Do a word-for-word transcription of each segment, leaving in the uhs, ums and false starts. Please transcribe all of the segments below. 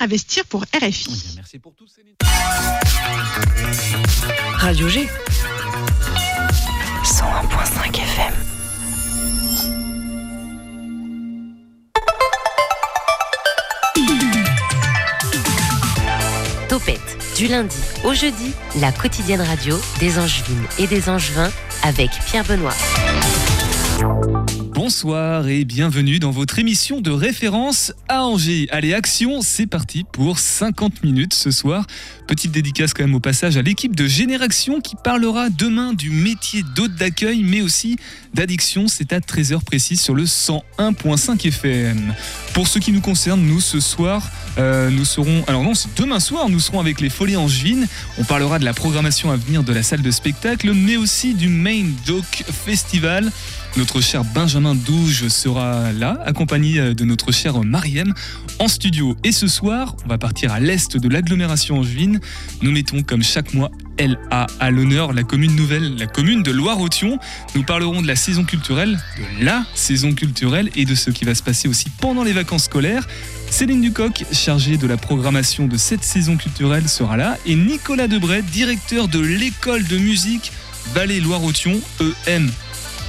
Investir pour R F I. Merci pour tout. Radio G. cent un virgule cinq F M. Topette, du lundi au jeudi, la quotidienne radio des Angevines et des Angevins avec Pierre Benoît. Bonsoir et bienvenue dans votre émission de référence à Angers. Allez, action, c'est parti pour cinquante minutes ce soir. Petite dédicace quand même au passage à l'équipe de Génération qui parlera demain du métier d'hôte d'accueil mais aussi d'addiction. C'est à treize heures précise sur le cent un virgule cinq F M. Pour ce qui nous concerne, nous ce soir, euh, nous serons... Alors non, c'est demain soir, nous serons avec les Folies Angevines. On parlera de la programmation à venir de la salle de spectacle mais aussi du Main Doc Festival. Notre cher Benjamin Douge sera là, accompagné de notre chère Mariem en studio. Et ce soir, on va partir à l'est de l'agglomération angevine. Nous mettons comme chaque mois L A à l'honneur, la commune nouvelle, la commune de Loire-Authion. Nous parlerons de la saison culturelle, de la saison culturelle et de ce qui va se passer aussi pendant les vacances scolaires. Céline Ducoq, chargée de la programmation de cette saison culturelle, sera là. Et Nicolas Debray, directeur de l'école de musique Vallée Loire-Authion, E M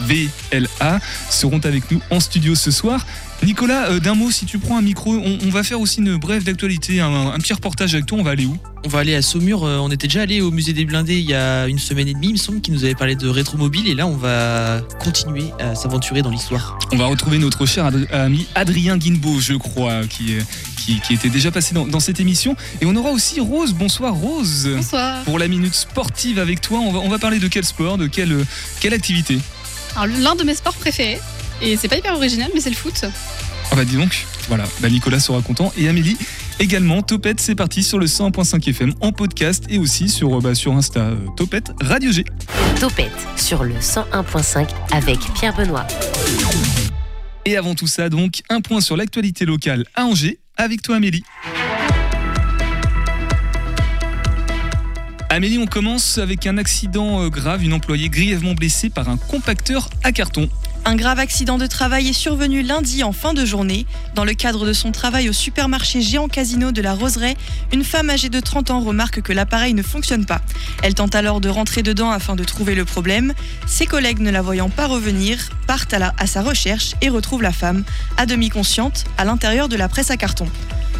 V L A, seront avec nous en studio ce soir. Nicolas, euh, d'un mot, si tu prends un micro, on, on va faire aussi une brève d'actualité, un, un petit reportage avec toi. On va aller où ? On va aller à Saumur. Euh, on était déjà allé au musée des blindés il y a une semaine et demie, il me semble, qui nous avait parlé de rétromobile. Et là, on va continuer à s'aventurer dans l'histoire. On va retrouver notre cher Ad- ami Adrien Guimbeau, je crois, qui, qui, qui était déjà passé dans, dans cette émission. Et on aura aussi Rose. Bonsoir, Rose. Bonsoir. Pour la minute sportive avec toi, on va, on va parler de quel sport, de quelle, quelle activité ? Alors, l'un de mes sports préférés, et c'est pas hyper original, mais c'est le foot. Ah bah dis donc, voilà, bah Nicolas sera content, et Amélie également. Topette, c'est parti sur le cent un virgule cinq F M, en podcast, et aussi sur, bah, sur Insta, euh, Topette, Radio G. Topette, sur le cent un virgule cinq, avec Pierre Benoît. Et avant tout ça, donc, un point sur l'actualité locale à Angers, avec toi Amélie. Amélie, on commence avec un accident grave, une employée grièvement blessée par un compacteur à carton. Un grave accident de travail est survenu lundi en fin de journée. Dans le cadre de son travail au supermarché Géant Casino de la Roseraie, une femme âgée de trente ans remarque que l'appareil ne fonctionne pas. Elle tente alors de rentrer dedans afin de trouver le problème. Ses collègues, ne la voyant pas revenir, partent à, la, à sa recherche et retrouvent la femme, à demi consciente, à l'intérieur de la presse à carton.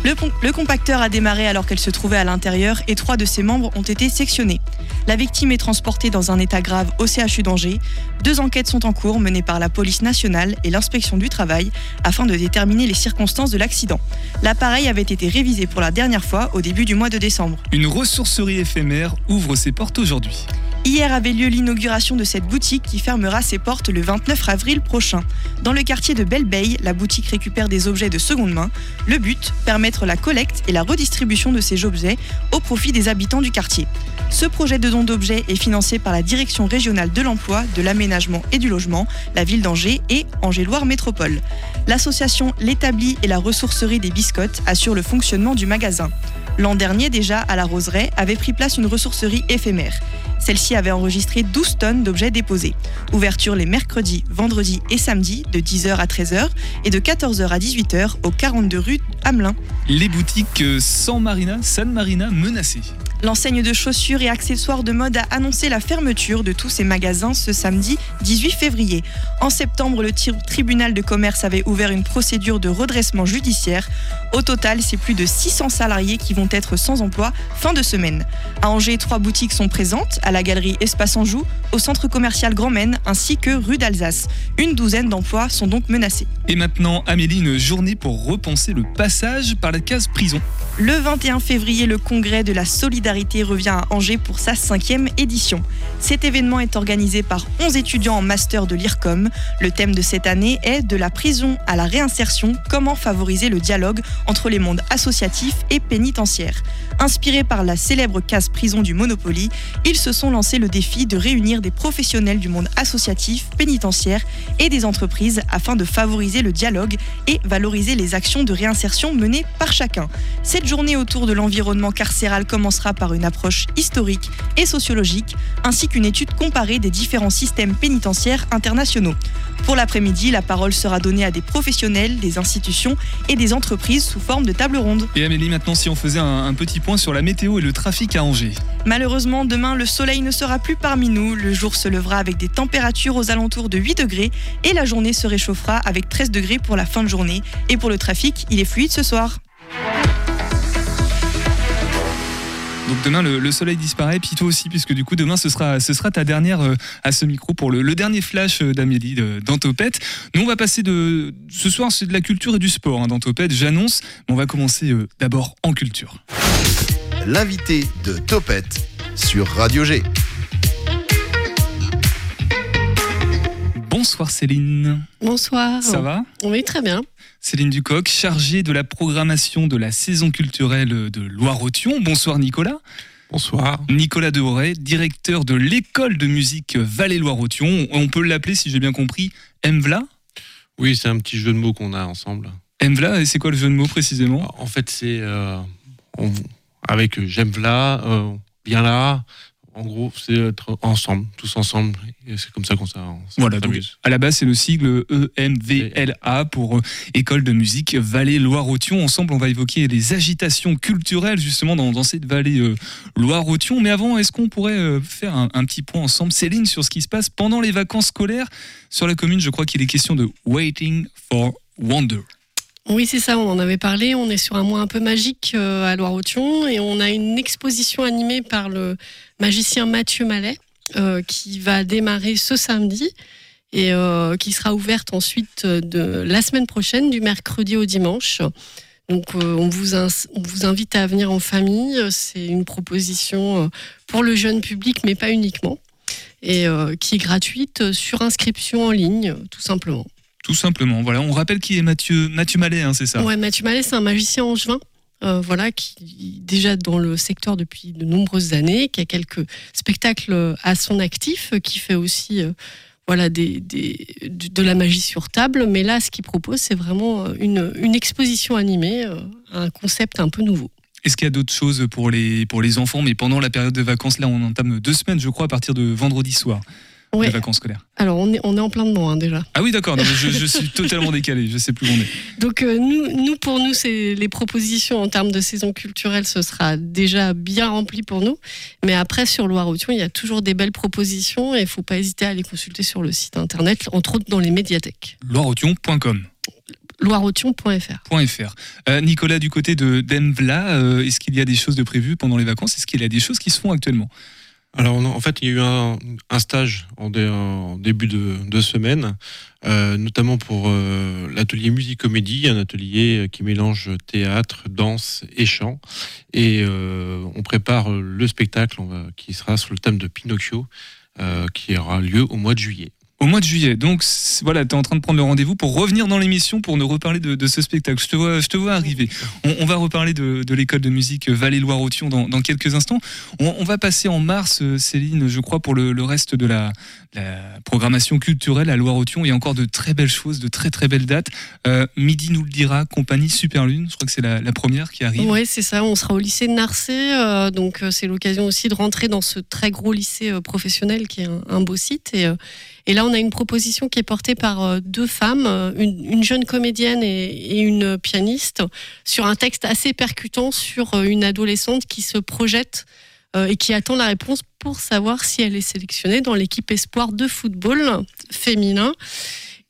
Le, pom- le compacteur a démarré alors qu'elle se trouvait à l'intérieur et trois de ses membres ont été sectionnés. La victime est transportée dans un état grave au C H U d'Angers. Deux enquêtes sont en cours menées par la police nationale et l'inspection du travail afin de déterminer les circonstances de l'accident. L'appareil avait été révisé pour la dernière fois au début du mois de décembre. Une ressourcerie éphémère ouvre ses portes aujourd'hui. Hier avait lieu l'inauguration de cette boutique qui fermera ses portes le vingt-neuf avril prochain. Dans le quartier de Belle-Baye, la boutique récupère des objets de seconde main. Le but, permettre la collecte et la redistribution de ces objets au profit des habitants du quartier. Ce projet de don d'objets est financé par la Direction régionale de l'emploi, de l'aménagement et du logement, la ville d'Angers et Angers-Loire Métropole. L'association L'Établi et la ressourcerie des Biscottes assurent le fonctionnement du magasin. L'an dernier déjà, à la Roseraie, avait pris place une ressourcerie éphémère. Celle-ci avait enregistré douze tonnes d'objets déposés. Ouverture les mercredis, vendredis et samedis de dix heures à treize heures et de quatorze heures à dix-huit heures au quarante-deux rue Hamelin. Les boutiques San Marina, San Marina menacées. L'enseigne de chaussures et accessoires de mode a annoncé la fermeture de tous ses magasins ce samedi dix-huit février. En septembre, le tribunal de commerce avait ouvert une procédure de redressement judiciaire. Au total, c'est plus de six cents salariés qui vont être sans emploi fin de semaine. À Angers, trois boutiques sont présentes, à la galerie Espace Anjou, au centre commercial Grand Maine ainsi que rue d'Alsace. Une douzaine d'emplois sont donc menacés. Et maintenant, Amélie, une journée pour repenser le passage par la case prison. Le vingt et un février, le congrès de la solidarité revient à Angers pour sa cinquième édition. Cet événement est organisé par onze étudiants en master de l'I R C O M. Le thème de cette année est « De la prison à la réinsertion, comment favoriser le dialogue entre les mondes associatifs et pénitentiaires ». Inspirés par la célèbre case prison du Monopoly, ils se sont lancés le défi de réunir des professionnels du monde associatif, pénitentiaire et des entreprises afin de favoriser le dialogue et valoriser les actions de réinsertion menées par chacun. Cette journée autour de l'environnement carcéral commencera par une approche historique et sociologique, ainsi qu'une étude comparée des différents systèmes pénitentiaires internationaux. Pour l'après-midi, la parole sera donnée à des professionnels, des institutions et des entreprises sous forme de table ronde. Et Amélie, maintenant, si on faisait un, un petit point sur la météo et le trafic à Angers. Malheureusement, demain, le soleil ne sera plus parmi nous. Le jour se levera avec des températures aux alentours de huit degrés et la journée se réchauffera avec treize degrés pour la fin de journée. Et pour le trafic, il est fluide ce soir. Donc demain, le, le soleil disparaît, puis toi aussi, puisque du coup, demain, ce sera, ce sera ta dernière euh, à ce micro pour le, le dernier flash d'Amélie de, dans Topette. Nous, on va passer de... Ce soir, c'est de la culture et du sport hein, dans Topette, j'annonce. Mais on va commencer euh, d'abord en culture. L'invité de Topette sur Radio G. Bonsoir Céline. Bonsoir. Ça va ? Oui, très bien. Céline Ducoq, chargée de la programmation de la saison culturelle de Loire-Authion. Bonsoir Nicolas. Bonsoir. Nicolas Dehoray, directeur de l'école de musique Vallée Loire-Authion. On peut l'appeler, si j'ai bien compris, E M V L A ? Oui, c'est un petit jeu de mots qu'on a ensemble. E M V L A, et c'est quoi le jeu de mots précisément ? En fait, c'est euh, on, avec J'aime V L A, euh, bien là. En gros, c'est être ensemble, tous ensemble. Et c'est comme ça qu'on s'amuse. Voilà, donc à la base, c'est le sigle E M V L A pour École de musique Vallée Loire-Authion. Ensemble, on va évoquer les agitations culturelles, justement, dans, dans cette vallée euh, Loire-Authion. Mais avant, est-ce qu'on pourrait euh, faire un, un petit point ensemble, Céline, sur ce qui se passe pendant les vacances scolaires sur la commune? Je crois qu'il est question de Waiting for Wonder. Oui, c'est ça, on en avait parlé. On est sur un mois un peu magique à Loire-Authion et on a une exposition animée par le magicien Mathieu Mallet euh, qui va démarrer ce samedi et euh, qui sera ouverte ensuite de la semaine prochaine, du mercredi au dimanche. Donc euh, on, vous ins- on vous invite à venir en famille. C'est une proposition pour le jeune public, mais pas uniquement, et euh, qui est gratuite sur inscription en ligne, tout simplement. Tout simplement. Voilà, on rappelle qui est Mathieu, Mathieu Mallet, hein, c'est ça ? Ouais, Mathieu Mallet, c'est un magicien angevin, euh, voilà, qui est déjà dans le secteur depuis de nombreuses années, qui a quelques spectacles à son actif, qui fait aussi euh, voilà, des, des, de la magie sur table. Mais là, ce qu'il propose, c'est vraiment une, une exposition animée, euh, un concept un peu nouveau. Est-ce qu'il y a d'autres choses pour les, pour les enfants ? Mais pendant la période de vacances, là, on entame deux semaines, je crois, à partir de vendredi soir. Ouais. Les vacances scolaires. Alors on est, on est en plein dedans hein, déjà. Ah oui d'accord, non, je, je suis totalement décalé, je ne sais plus où on est. Donc euh, nous, nous pour nous c'est les propositions en termes de saison culturelle, ce sera déjà bien rempli pour nous. Mais après sur Loire-Authion, il y a toujours des belles propositions et il ne faut pas hésiter à les consulter sur le site internet, entre autres dans les médiathèques. loire authion point com loire authion point f r euh, Nicolas, du côté de d'E M V L A, euh, est-ce qu'il y a des choses de prévues pendant les vacances ? Est-ce qu'il y a des choses qui se font actuellement ? Alors en fait, il y a eu un, un stage en, dé, en début de, de semaine, euh, notamment pour euh, l'atelier musique-comédie, un atelier qui mélange théâtre, danse et chant. Et euh, on prépare le spectacle on va, qui sera sur le thème de Pinocchio, euh, qui aura lieu au mois de juillet. Au mois de juillet, donc voilà, tu es en train de prendre le rendez-vous pour revenir dans l'émission pour nous reparler de, de ce spectacle. Je te vois, je te vois arriver. On, on va reparler de, de l'école de musique Vallée Loire-Authion dans, dans quelques instants. On, on va passer en mars, Céline, je crois, pour le, le reste de la, la programmation culturelle à Loire-Authion. Il y a encore de très belles choses, de très très belles dates. Euh, Midi nous le dira, compagnie Superlune, je crois que c'est la, la première qui arrive. Oui, c'est ça, on sera au lycée de Narcé, euh, donc euh, c'est l'occasion aussi de rentrer dans ce très gros lycée euh, professionnel qui est un, un beau site. Et, euh, et là, on a une proposition qui est portée par deux femmes, une, une jeune comédienne et, et une pianiste, sur un texte assez percutant sur une adolescente qui se projette euh, et qui attend la réponse pour savoir si elle est sélectionnée dans l'équipe espoir de football féminin.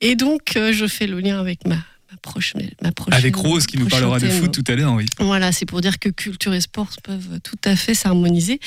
Et donc, euh, je fais le lien avec ma, ma, prochaine, ma prochaine... Avec Rose, qui nous parlera thème. de foot tout à l'heure, oui. Voilà, c'est pour dire que culture et sport peuvent tout à fait s'harmoniser.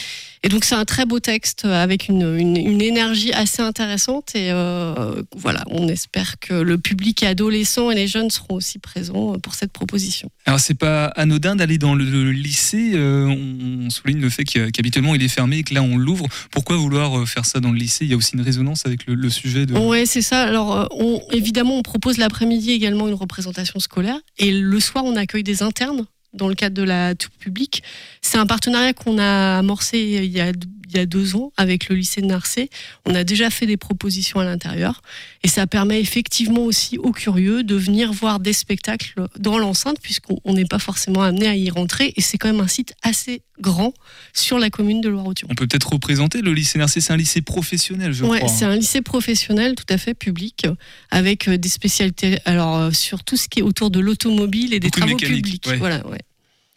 Et donc c'est un très beau texte avec une, une, une énergie assez intéressante et euh, voilà, on espère que le public adolescent et les jeunes seront aussi présents pour cette proposition. Alors c'est pas anodin d'aller dans le lycée, euh, on, on souligne le fait qu'habituellement il est fermé et que là on l'ouvre. Pourquoi vouloir faire ça dans le lycée ? Il y a aussi une résonance avec le, le sujet de... Oui c'est ça, alors on, évidemment on propose l'après-midi également une représentation scolaire et le soir on accueille des internes. Dans le cadre de la Tout Public. C'est un partenariat qu'on a amorcé il y a, il y a deux ans avec le lycée de Narcé. On a déjà fait des propositions à l'intérieur et ça permet effectivement aussi aux curieux de venir voir des spectacles dans l'enceinte puisqu'on n'est pas forcément amené à y rentrer et c'est quand même un site assez Grand sur la commune de Loire-Authion. On peut peut-être représenter le lycée Narcé, c'est un lycée professionnel, je ouais, crois. Oui, c'est un lycée professionnel tout à fait public, avec des spécialités alors, sur tout ce qui est autour de l'automobile et des beaucoup travaux de publics. Ouais. Voilà, ouais.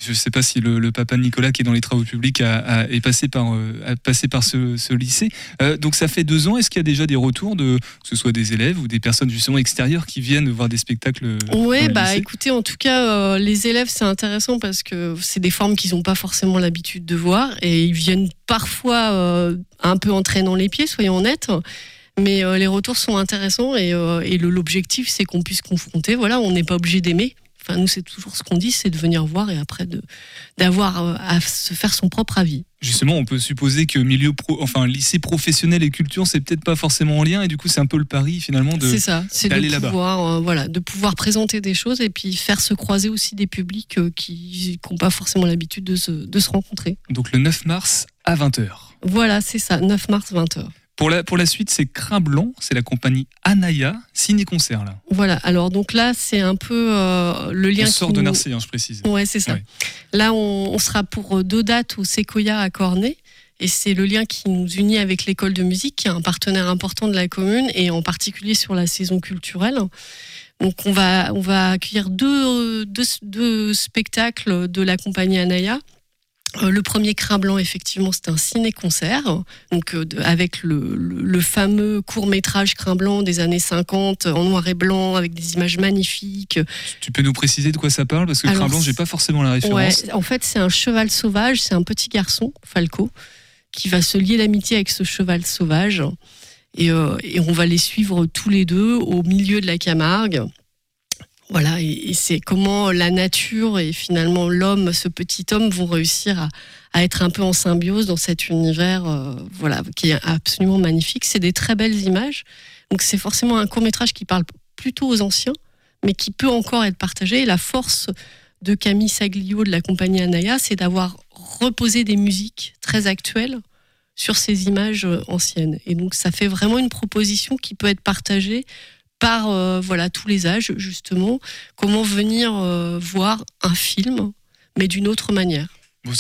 Je ne sais pas si le, le papa Nicolas qui est dans les travaux publics a, a, est passé par, euh, a passé par ce, ce lycée. Euh, donc ça fait deux ans, est-ce qu'il y a déjà des retours, de, que ce soit des élèves ou des personnes justement extérieures qui viennent voir des spectacles? Oui, bah, écoutez, en tout cas, euh, les élèves, c'est intéressant parce que c'est des formes qu'ils n'ont pas forcément l'habitude de voir et ils viennent parfois euh, un peu en traînant les pieds, soyons honnêtes. Mais euh, les retours sont intéressants et, euh, et le, l'objectif, c'est qu'on puisse confronter. Voilà, on n'est pas obligé d'aimer. Enfin, nous, c'est toujours ce qu'on dit, c'est de venir voir et après de, d'avoir à se faire son propre avis. Justement, on peut supposer que milieu pro, enfin, lycée professionnel et culture, c'est peut-être pas forcément en lien et du coup, c'est un peu le pari finalement de, c'est ça, c'est d'aller de pouvoir, là-bas. Euh, voilà, de pouvoir présenter des choses et puis faire se croiser aussi des publics euh, qui n'ont pas forcément l'habitude de se, de se rencontrer. Donc le neuf mars à vingt heures. Voilà, c'est ça, neuf mars, vingt heures. Pour la, pour la suite, c'est Crin Blanc, c'est la compagnie Anaya, ciné-concert là. Voilà, alors donc là, c'est un peu euh, le lien. On sort de Narcé, hein, je précise. Ouais, c'est ça. Ouais. Là, on, on sera pour deux dates au Séquoia à Cornay, et c'est le lien qui nous unit avec l'école de musique, qui est un partenaire important de la commune, et en particulier sur la saison culturelle. Donc on va, on va accueillir deux, deux, deux spectacles de la compagnie Anaya. Le premier Crin Blanc, effectivement, c'est un ciné-concert, donc euh, avec le, le, le fameux court-métrage Crin Blanc des années cinquante, en noir et blanc, avec des images magnifiques. Tu peux nous préciser de quoi ça parle? Parce que alors, Crin Blanc, j'ai pas forcément la référence. Ouais, en fait, c'est un cheval sauvage, c'est un petit garçon, Falco, qui va se lier d'amitié avec ce cheval sauvage. Et, euh, et on va les suivre tous les deux au milieu de la Camargue. Voilà, et c'est comment la nature et finalement l'homme, ce petit homme, vont réussir à, à être un peu en symbiose dans cet univers euh, voilà, qui est absolument magnifique. C'est des très belles images. Donc c'est forcément un court-métrage qui parle plutôt aux anciens, mais qui peut encore être partagé. Et la force de Camille Saglio de la compagnie Anaya, c'est d'avoir reposé des musiques très actuelles sur ces images anciennes. Et donc ça fait vraiment une proposition qui peut être partagée par euh, voilà, tous les âges, justement, comment venir euh, voir un film, mais d'une autre manière.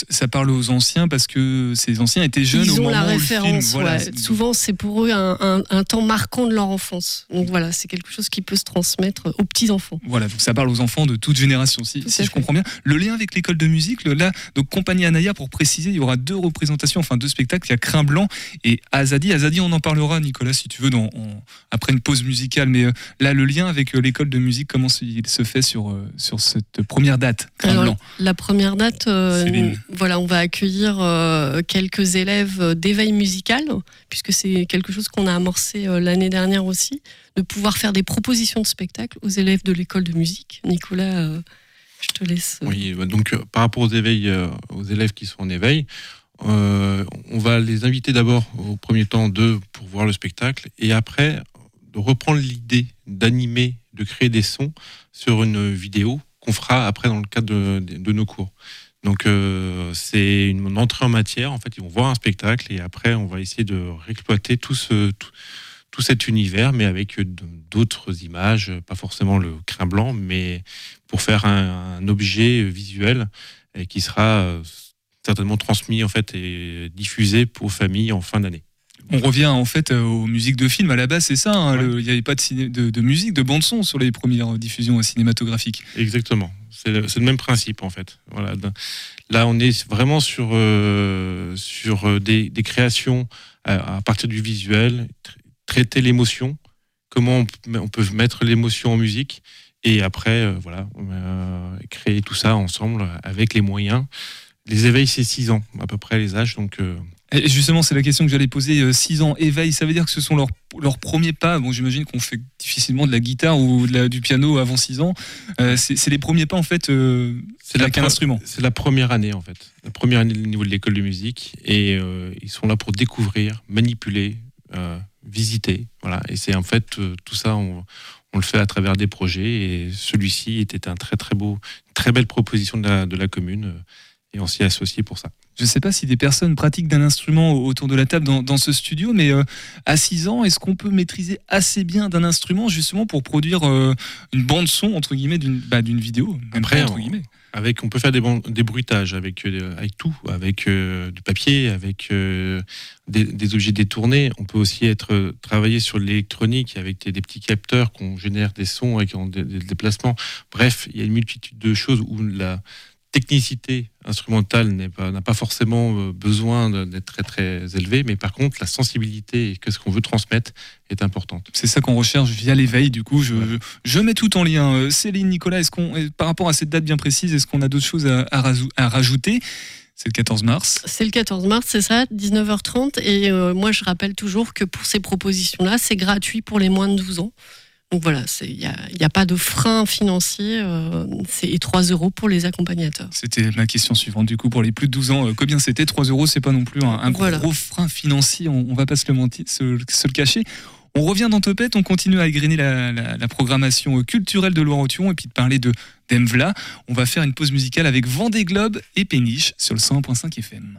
Ça parle aux anciens parce que ces anciens étaient jeunes au moment où le film... Ils ont la référence, film, voilà. Ouais. Souvent c'est pour eux un, un, un temps marquant de leur enfance. Donc voilà, c'est quelque chose qui peut se transmettre aux petits-enfants. Voilà, donc ça parle aux enfants de toute génération, si, si je comprends bien. Le lien avec l'école de musique, là, donc compagnie Anaya, pour préciser, il y aura deux représentations, enfin deux spectacles, il y a Crin Blanc et Azadi. Azadi, on en parlera, Nicolas, si tu veux, dans, on, après une pause musicale. Mais euh, là, le lien avec euh, l'école de musique, comment il se fait sur, euh, sur cette première date, Crin Alors, Blanc. La première date... Euh, Voilà, on va accueillir euh, quelques élèves d'éveil musical, puisque c'est quelque chose qu'on a amorcé euh, l'année dernière aussi, de pouvoir faire des propositions de spectacles aux élèves de l'école de musique. Nicolas, euh, je te laisse. Oui, donc par rapport aux éveils, euh, aux élèves qui sont en éveil, euh, on va les inviter d'abord au premier temps d'eux pour voir le spectacle, et après de reprendre l'idée d'animer, de créer des sons sur une vidéo qu'on fera après dans le cadre de, de, de nos cours. Donc euh, c'est une entrée en matière, en fait ils vont voir un spectacle et après on va essayer de réexploiter tout, ce, tout, tout cet univers mais avec d'autres images, pas forcément le Crin Blanc, mais pour faire un, un objet visuel et qui sera certainement transmis en fait, et diffusé aux familles en fin d'année. On revient en fait aux musiques de films à la base, c'est ça, hein, ouais. Le, il n'y avait pas de, ciné, de, de musique, de bande-son sur les premières diffusions cinématographiques. Exactement. C'est le, c'est le même principe en fait. Voilà. Là, on est vraiment sur, euh, sur des, des créations à, à partir du visuel, tra- traiter l'émotion, comment on, p- on peut mettre l'émotion en musique, et après, euh, voilà, euh, créer tout ça ensemble avec les moyens. Les éveils, c'est six ans, à peu près les âges, donc... Euh, Et justement, c'est la question que j'allais poser. six ans, éveil, ça veut dire que ce sont leurs, leurs premiers pas. Bon, j'imagine qu'on fait difficilement de la guitare ou de la, du piano avant six ans. Euh, c'est, c'est les premiers pas, en fait, euh, c'est avec la pre- un instrument. C'est la première année, en fait. La première année au niveau de l'école de musique. Et euh, ils sont là pour découvrir, manipuler, euh, visiter. Voilà. Et c'est en fait, euh, tout ça, on, on le fait à travers des projets. Et celui-ci était un très, très beau, très belle proposition de la, de la commune. Et on s'y est associé pour ça. Je ne sais pas si des personnes pratiquent d'un instrument autour de la table dans, dans ce studio, mais euh, à six ans, est-ce qu'on peut maîtriser assez bien d'un instrument justement pour produire euh, une bande son entre guillemets d'une, bah, d'une vidéo? Après, entre guillemets. avec, on peut faire des, bon, des bruitages avec, euh, avec tout, avec euh, du papier, avec euh, des, des objets détournés. On peut aussi être euh, travailler sur l'électronique avec des, des petits capteurs qu'on génère des sons et qui ont des, des déplacements. Bref, il y a une multitude de choses où la technicité instrumentale n'est pas, n'a pas forcément besoin d'être très très élevée, mais par contre la sensibilité et que ce qu'on veut transmettre est importante. C'est ça qu'on recherche via l'éveil. Du coup, je, ouais. je mets tout en lien. Céline, Nicolas, est-ce qu'on, par rapport à cette date bien précise, est-ce qu'on a d'autres choses à, à rajouter? C'est le quatorze mars. C'est le quatorze mars, c'est ça, dix-neuf heures trente. Et euh, moi, je rappelle toujours que pour ces propositions-là, c'est gratuit pour les moins de douze ans. Donc voilà, il n'y a, a pas de frein financier, euh, c'est trois euros pour les accompagnateurs. C'était ma question suivante, du coup, pour les plus de douze ans, euh, combien c'était? Trois euros, c'est pas non plus un, un voilà. gros frein financier, on, on va pas se le, mentir, se, se le cacher. On revient dans Topette, on continue à égrener la, la, la programmation culturelle de Loire-Authion et puis de parler de d'E M V L A. On va faire une pause musicale avec Vendée Globe et Péniche sur le cent un virgule cinq F M.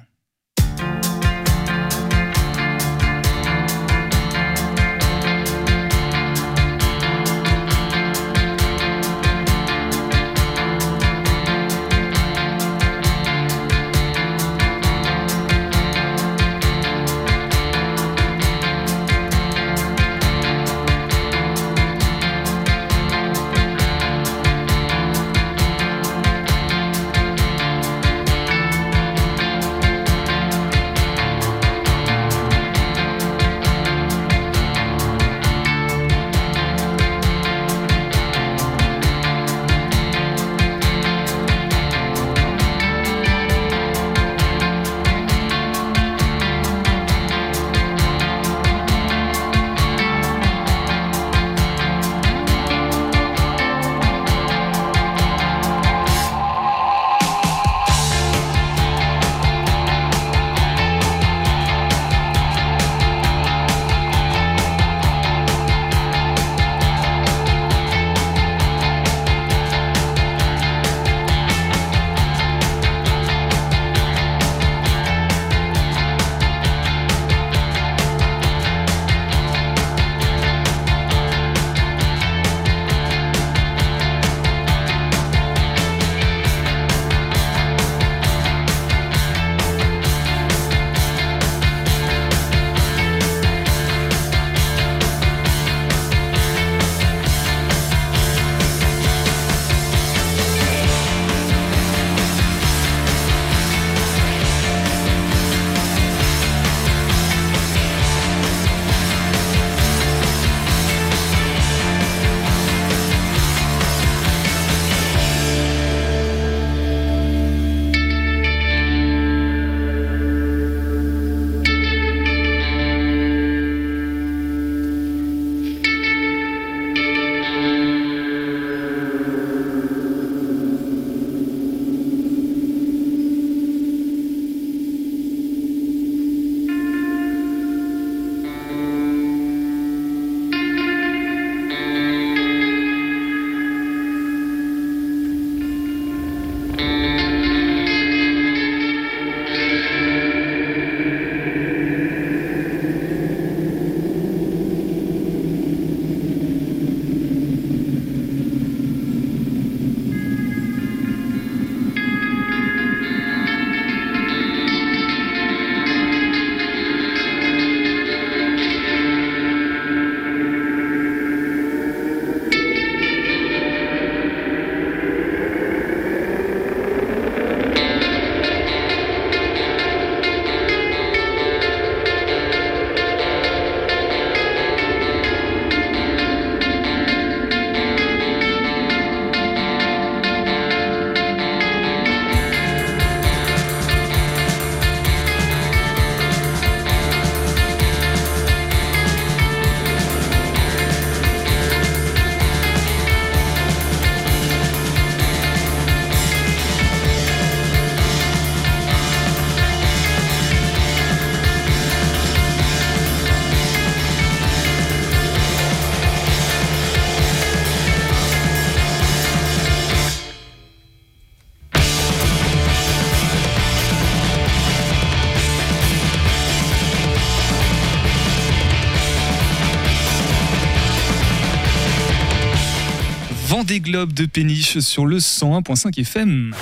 Vendée Globe de Péniche sur le cent un virgule cinq F M.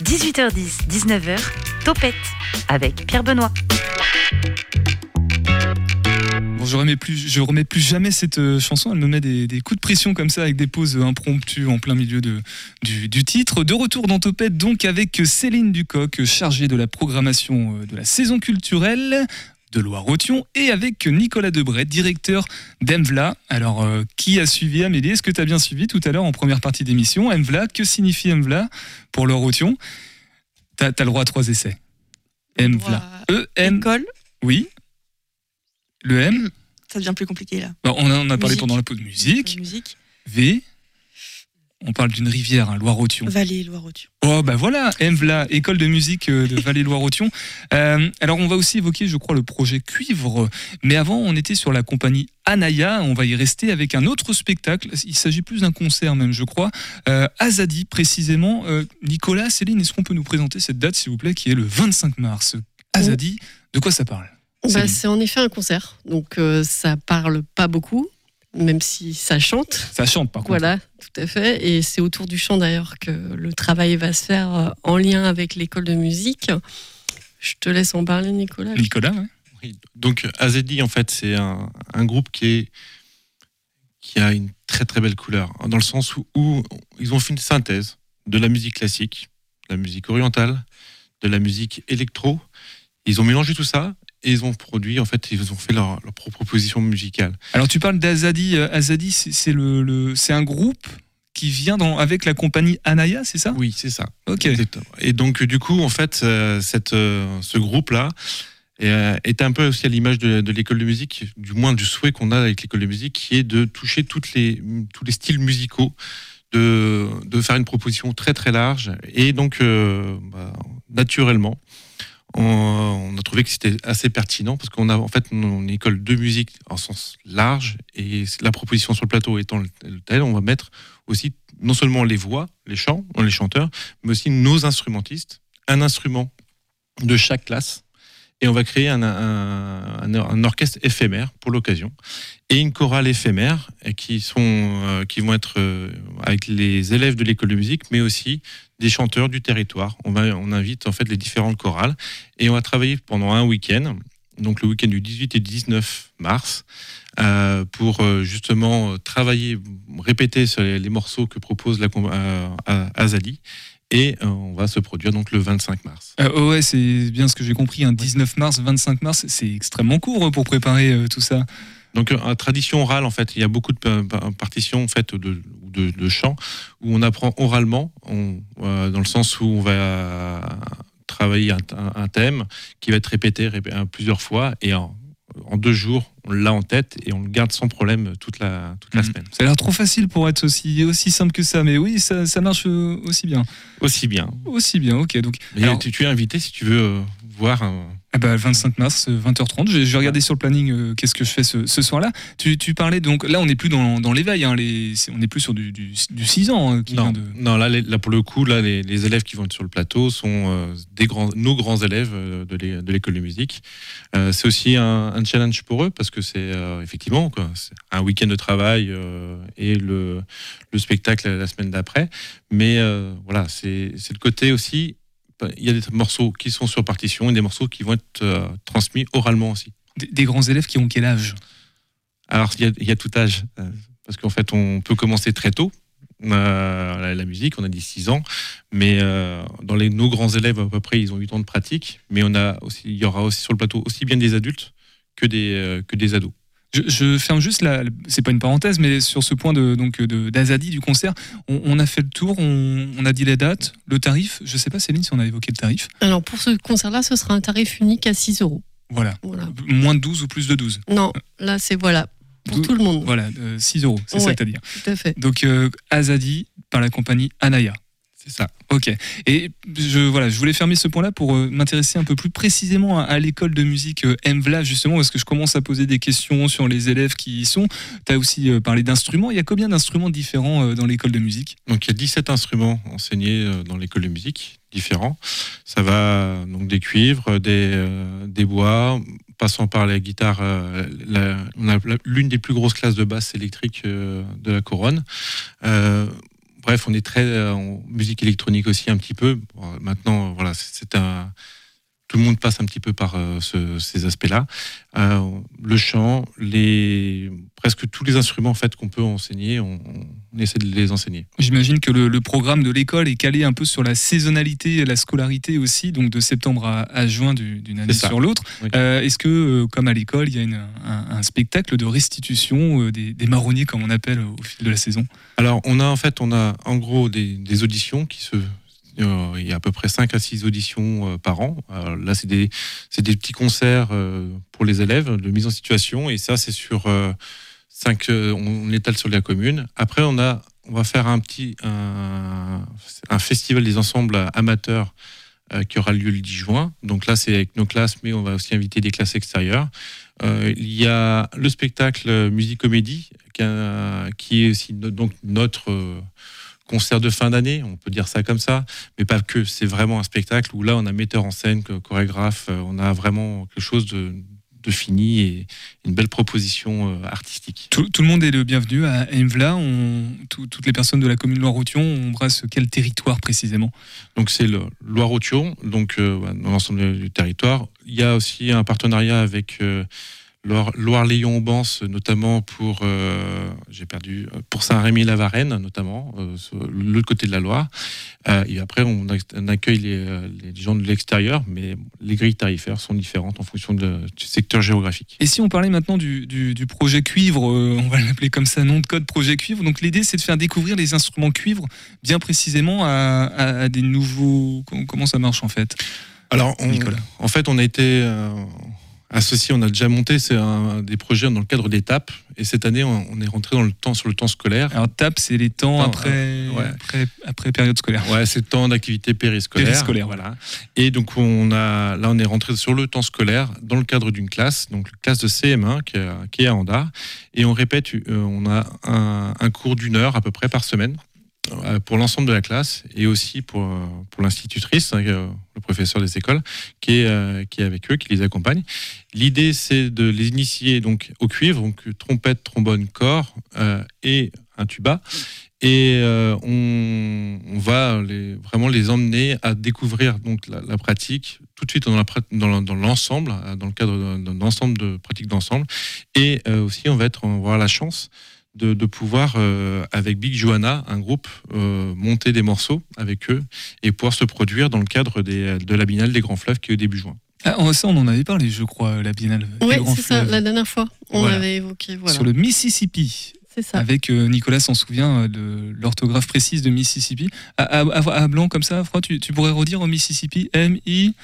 dix-huit heures dix, dix-neuf heures, Topette avec Pierre Benoît. Je remets plus, je remets plus jamais cette euh, chanson. Elle me met des, des coups de pression comme ça avec des pauses euh, impromptues en plein milieu de, du, du titre. De retour dans Topette donc avec Céline Ducoq, chargée de la programmation euh, de la saison culturelle de Loire-Authion, et avec Nicolas Debray, directeur d'E M V L A. Alors, euh, qui a suivi Amélie? Est-ce que tu as bien suivi tout à l'heure en première partie d'émission? E M V L A, que signifie E M V L A pour Loire-Authion? Tu as le droit à trois essais. E M V L A. E M. École. Oui. Le M. Ça devient plus compliqué là. Bon, on, a, on a parlé musique. Pendant la pause de musique. musique. V. On parle d'une rivière, hein, Loire-Authion. Vallée Loire-Authion. Oh bah voilà, E M V L A, école de musique de Vallée Loire-Authion. Euh, alors on va aussi évoquer, je crois, le projet Cuivre. Mais avant, on était sur la compagnie Anaya. On va y rester avec un autre spectacle. Il s'agit plus d'un concert même, je crois. Euh, Azadi, précisément. Euh, Nicolas, Céline, est-ce qu'on peut nous présenter cette date, s'il vous plaît, qui est le vingt-cinq mars? Azadi, de quoi ça parle? Bah, c'est en effet un concert, donc euh, ça parle pas beaucoup, même si ça chante. Ça chante par contre. Voilà, tout à fait, et c'est autour du chant d'ailleurs que le travail va se faire en lien avec l'école de musique. Je te laisse en parler, Nicolas. Nicolas, ouais. Oui. Donc Azadi, en fait, c'est un, un groupe qui, est, qui a une très très belle couleur, dans le sens où, où ils ont fait une synthèse de la musique classique, de la musique orientale, de la musique électro. Ils ont mélangé tout ça. Et ils ont produit, en fait, ils ont fait leur, leur propre proposition musicale. Alors tu parles d'Azadi. Azadi, c'est, c'est, le, le, c'est un groupe qui vient dans, avec la compagnie Anaya, c'est ça? Oui, c'est ça. Ok. Exactement. Et donc du coup, en fait, cette, ce groupe-là est un peu aussi à l'image de, de l'école de musique, du moins du souhait qu'on a avec l'école de musique, qui est de toucher toutes les, tous les styles musicaux, de, de faire une proposition très très large. Et donc, euh, bah, naturellement, on a trouvé que c'était assez pertinent parce qu'on a en fait une école de musique en sens large, et la proposition sur le plateau étant telle, on va mettre aussi non seulement les voix, les chants, les chanteurs, mais aussi nos instrumentistes, un instrument de chaque classe, et on va créer un, un, un, un orchestre éphémère pour l'occasion et une chorale éphémère qui sont euh, qui vont être euh, avec les élèves de l'école de musique, mais aussi des chanteurs du territoire. On va, on invite en fait les différentes chorales et on va travailler pendant un week-end, donc le week-end du dix-huit et dix-neuf mars, euh, pour euh, justement travailler, répéter sur les, les morceaux que propose la euh, Azadi. Et on va se produire donc le vingt-cinq mars. Euh, ouais, c'est bien ce que j'ai compris. Hein. dix-neuf mars, vingt-cinq mars, c'est extrêmement court pour préparer euh, tout ça. Donc, euh, tradition orale, en fait, il y a beaucoup de partitions en fait, de, de, de chants où on apprend oralement, on, euh, dans le sens où on va travailler un, un thème qui va être répété, répété plusieurs fois, et en, en deux jours, on l'a en tête et on le garde sans problème toute la, toute la mmh. semaine. Ça a l'air trop facile pour être aussi, aussi simple que ça, mais oui, ça, ça marche aussi bien. Aussi bien. Aussi bien, ok. Donc, alors, tu, tu es invité si tu veux euh, voir... Euh, ah bah, vingt-cinq mars, vingt heures trente, j'ai, j'ai regardé sur le planning euh, qu'est-ce que je fais ce, ce soir-là. Tu, tu parlais, donc là on n'est plus dans, dans l'éveil, hein, les, on n'est plus sur du, du, du six ans. Hein, qui non, vient de... non là, les, là pour le coup, là, les, les élèves qui vont être sur le plateau sont euh, des grands, nos grands élèves euh, de, les, de l'école de musique. Euh, c'est aussi un, un challenge pour eux parce que c'est euh, effectivement quoi, c'est un week-end de travail euh, et le, le spectacle la semaine d'après. Mais euh, voilà, c'est, c'est le côté aussi. Il y a des morceaux qui sont sur partition et des morceaux qui vont être euh, transmis oralement aussi. Des, des grands élèves qui ont quel âge? Alors, il y a, il y a tout âge. Parce qu'en fait, on peut commencer très tôt. Euh, la, la musique, on a dit six ans. Mais euh, dans les, nos grands élèves, à peu près, ils ont huit ans de pratique. Mais on a aussi, il y aura aussi sur le plateau aussi bien des adultes que des, euh, que des ados. Je, je ferme juste là, c'est pas une parenthèse, mais sur ce point de, donc de, d'Azadi, du concert, on, on a fait le tour, on, on a dit les dates, le tarif. Je sais pas, Céline, si on a évoqué le tarif. Alors pour ce concert-là, ce sera un tarif unique à six euros. Voilà. voilà. Moins de douze ou plus de douze? Non, là c'est voilà, pour douze, tout le monde. Voilà, euh, six euros, c'est ouais, ça que t'as dit. Tout à fait. Donc euh, Azadi par la compagnie Anaya. C'est ça. Ok. Et je, voilà, je voulais fermer ce point-là pour euh, m'intéresser un peu plus précisément à, à l'école de musique euh, E M V L A, justement, parce que je commence à poser des questions sur les élèves qui y sont. Tu as aussi euh, parlé d'instruments. Il y a combien d'instruments différents euh, dans l'école de musique? Donc, il y a dix-sept instruments enseignés euh, dans l'école de musique, différents. Ça va euh, donc des cuivres, des, euh, des bois, passant par la guitare. Euh, la, on a l'une des plus grosses classes de basse électrique euh, de la Couronne. Euh, Bref, on est très euh, on, musique électronique aussi un petit peu. Bon, maintenant, voilà, c'est, c'est un tout le monde passe un petit peu par euh, ce, ces aspects-là. Euh, le chant, les presque tous les instruments en fait qu'on peut enseigner, on, on essaie de les enseigner. J'imagine que le, le programme de l'école est calé un peu sur la saisonnalité, la scolarité aussi, donc de septembre à, à juin du, d'une année sur l'autre. Oui. Euh, est-ce que, comme à l'école, il y a une, un, un spectacle de restitution euh, des, des marronniers, comme on appelle au fil de la saison? Alors, on a en fait, on a en gros des, des auditions qui se il y a à peu près cinq à six auditions par an. Alors là, c'est des, c'est des petits concerts pour les élèves, de mise en situation. Et ça, c'est sur cinq... On étale sur la commune. Après, on, a, on va faire un petit... Un, un festival des ensembles amateurs qui aura lieu le dix juin. Donc là, c'est avec nos classes, mais on va aussi inviter des classes extérieures. Euh, il y a le spectacle musique-comédie, qui est aussi donc notre... concert de fin d'année, on peut dire ça comme ça, mais pas que, c'est vraiment un spectacle où là on a metteur en scène, chorégraphe, on a vraiment quelque chose de, de fini et une belle proposition artistique. Tout, tout le monde est le bienvenu à E M V L A, on, tout, toutes les personnes de la commune Loire-Authion, on brasse quel territoire précisément? Donc c'est le Loire-Authion, donc euh, dans l'ensemble du territoire. Il y a aussi un partenariat avec... Euh, Loire-Léon-Bance, notamment pour, euh, j'ai perdu, pour Saint-Rémy-la-Varenne, notamment, euh, l'autre côté de la Loire. Euh, et après, on accueille les, les gens de l'extérieur, mais les grilles tarifaires sont différentes en fonction de, du secteur géographique. Et si on parlait maintenant du, du, du projet cuivre, euh, on va l'appeler comme ça, nom de code, projet cuivre. Donc l'idée, c'est de faire découvrir les instruments cuivre, bien précisément, à, à, à des nouveaux... Comment ça marche, en fait? Alors, on, Nicolas. En fait, on a été... Euh, Associé, on a déjà monté c'est un, des projets dans le cadre des T A P. Et cette année, on, on est rentré dans le temps, sur le temps scolaire. Alors T A P, c'est les temps, temps après, euh, ouais. après, après période scolaire. Ouais, c'est le temps d'activité périscolaire. Périscolaire, voilà. Et donc on a, là, on est rentré sur le temps scolaire dans le cadre d'une classe, donc la classe de C M un qui, qui est à Andar. Et on répète, on a un, un cours d'une heure à peu près par semaine pour l'ensemble de la classe et aussi pour, pour l'institutrice, le professeur des écoles, qui est, qui est avec eux, qui les accompagne. L'idée, c'est de les initier donc, au cuivre, donc trompette, trombone, cor euh, et un tuba. Et euh, on, on va les, vraiment les emmener à découvrir donc, la, la pratique, tout de suite dans, la, dans, dans l'ensemble, dans le cadre d'un ensemble de pratiques d'ensemble. Et euh, aussi, on va, être, on va avoir la chance De, de pouvoir, euh, avec Big Johanna, un groupe, euh, monter des morceaux avec eux et pouvoir se produire dans le cadre des, de la Biennale des Grands Fleuves qui est au début juin. Ah, ça, on en avait parlé, je crois, la Biennale oui, des Grands Fleuves. Oui, c'est ça, la dernière fois, on voilà. l'avait évoqué. Voilà. Sur le Mississippi. C'est ça. Avec euh, Nicolas s'en souvient de l'orthographe précise de Mississippi. À, à, à, à blanc comme ça, Froid, tu, tu pourrais redire au Mississippi, M I...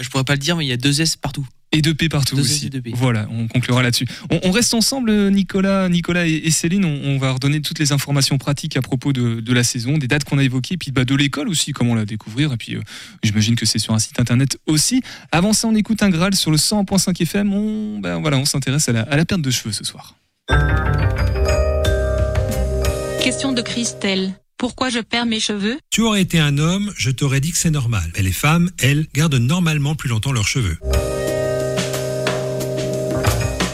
Je pourrais pas le dire, mais il y a deux S partout. Et deux P partout aussi. Voilà, on conclura là-dessus. On, on reste ensemble, Nicolas, Nicolas et, et Céline. On, on va redonner toutes les informations pratiques à propos de, de la saison, des dates qu'on a évoquées, et puis bah, de l'école aussi, comment la découvrir. Et puis, euh, j'imagine que c'est sur un site internet aussi. Avant ça, on écoute un Graal sur le cent virgule cinq F M. On, bah, voilà, on s'intéresse à la, à la perte de cheveux ce soir. Question de Christelle. Pourquoi je perds mes cheveux? Tu aurais été un homme, je t'aurais dit que c'est normal. Mais les femmes, elles, gardent normalement plus longtemps leurs cheveux.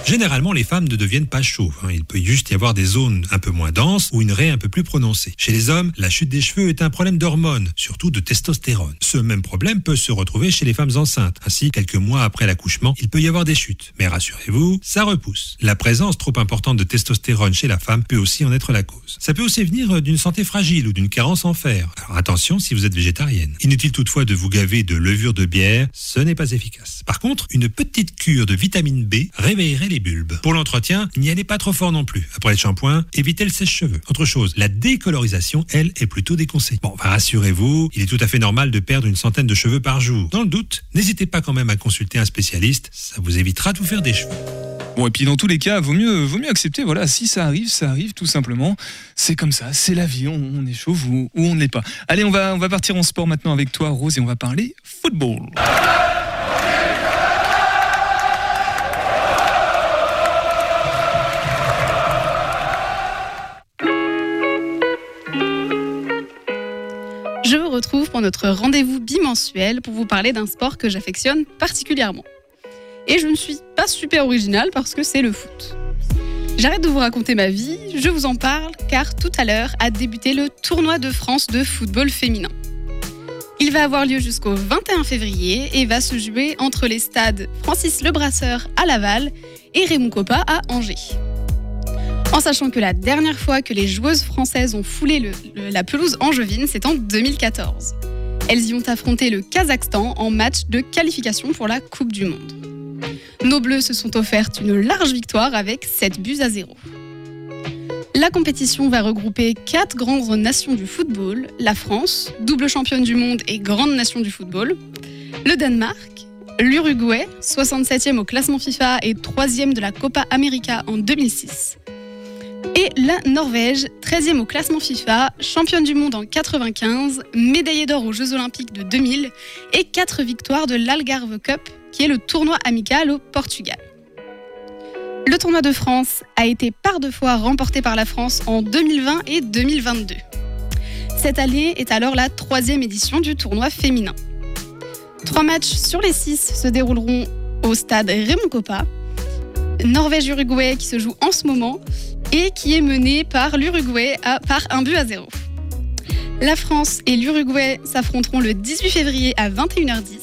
Généralement, les femmes ne deviennent pas chauves. Hein. Il peut juste y avoir des zones un peu moins denses ou une raie un peu plus prononcée. Chez les hommes, la chute des cheveux est un problème d'hormones, surtout de testostérone. Ce même problème peut se retrouver chez les femmes enceintes. Ainsi, quelques mois après l'accouchement, il peut y avoir des chutes. Mais rassurez-vous, ça repousse. La présence trop importante de testostérone chez la femme peut aussi en être la cause. Ça peut aussi venir d'une santé fragile ou d'une carence en fer. Alors attention si vous êtes végétarienne. Inutile toutefois de vous gaver de levure de bière, ce n'est pas efficace. Par contre, une petite cure de vitamine B réveillerait les bulbes. Pour l'entretien, n'y allez pas trop fort non plus. Après le shampoing, évitez le sèche-cheveux. Autre chose, la décolorisation, elle, est plutôt déconseillée. Bon, bah, rassurez-vous, il est tout à fait normal de perdre une centaine de cheveux par jour. Dans le doute, n'hésitez pas quand même à consulter un spécialiste, ça vous évitera de vous faire des cheveux. Bon, et puis dans tous les cas, vaut mieux, vaut mieux accepter, voilà, si ça arrive, ça arrive, tout simplement. C'est comme ça, c'est la vie, on, on est chauve ou, ou on ne l'est pas. Allez, on va, on va partir en sport maintenant avec toi, Rose, et on va parler football. Je vous retrouve pour notre rendez-vous bimensuel pour vous parler d'un sport que j'affectionne particulièrement. Et je ne suis pas super originale parce que c'est le foot. J'arrête de vous raconter ma vie, je vous en parle car tout à l'heure a débuté le tournoi de France de football féminin. Il va avoir lieu jusqu'au vingt et un février et va se jouer entre les stades Francis Lebrasseur à Laval et Raymond Kopa à Angers. En sachant que la dernière fois que les joueuses françaises ont foulé le, le, la pelouse angevine, c'est en deux mille quatorze. Elles y ont affronté le Kazakhstan en match de qualification pour la Coupe du Monde. Nos Bleus se sont offertes une large victoire avec sept buts à zéro. La compétition va regrouper quatre grandes nations du football, la France, double championne du monde et grande nation du football, le Danemark, l'Uruguay, soixante-septième au classement FIFA et troisième de la Copa América en deux mille six, et la Norvège, treizième au classement FIFA, championne du monde en quatre-vingt-quinze, médaillée d'or aux Jeux Olympiques de deux mille et quatre victoires de l'Algarve Cup, qui est le tournoi amical au Portugal. Le tournoi de France a été par deux fois remporté par la France en deux mille vingt et deux mille vingt-deux. Cette année est alors la troisième édition du tournoi féminin. Trois matchs sur les six se dérouleront au stade Raymond Kopa, Norvège-Uruguay qui se joue en ce moment et qui est menée par l'Uruguay à, par un but à zéro. La France et l'Uruguay s'affronteront le dix-huit février à vingt et une heures dix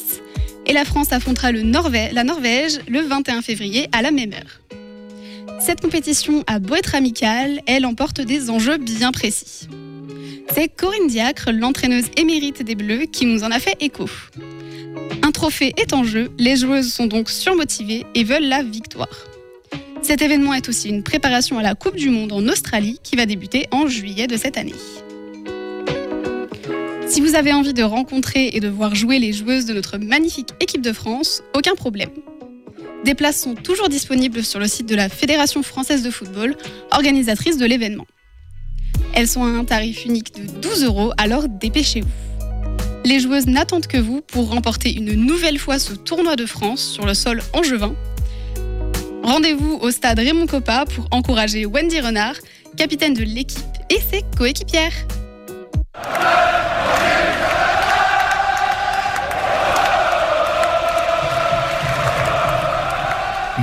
et la France affrontera le Norvè- la Norvège le vingt et un février à la même heure. Cette compétition a beau être amicale, elle emporte des enjeux bien précis. C'est Corinne Diacre, l'entraîneuse émérite des Bleus, qui nous en a fait écho. Un trophée est en jeu, les joueuses sont donc surmotivées et veulent la victoire. Cet événement est aussi une préparation à la Coupe du Monde en Australie qui va débuter en juillet de cette année. Si vous avez envie de rencontrer et de voir jouer les joueuses de notre magnifique équipe de France, aucun problème. Des places sont toujours disponibles sur le site de la Fédération française de football, organisatrice de l'événement. Elles sont à un tarif unique de douze euros, alors dépêchez-vous. Les joueuses n'attendent que vous pour remporter une nouvelle fois ce tournoi de France sur le sol angevin. Rendez-vous au stade Raymond Kopa pour encourager Wendy Renard, capitaine de l'équipe et ses coéquipières.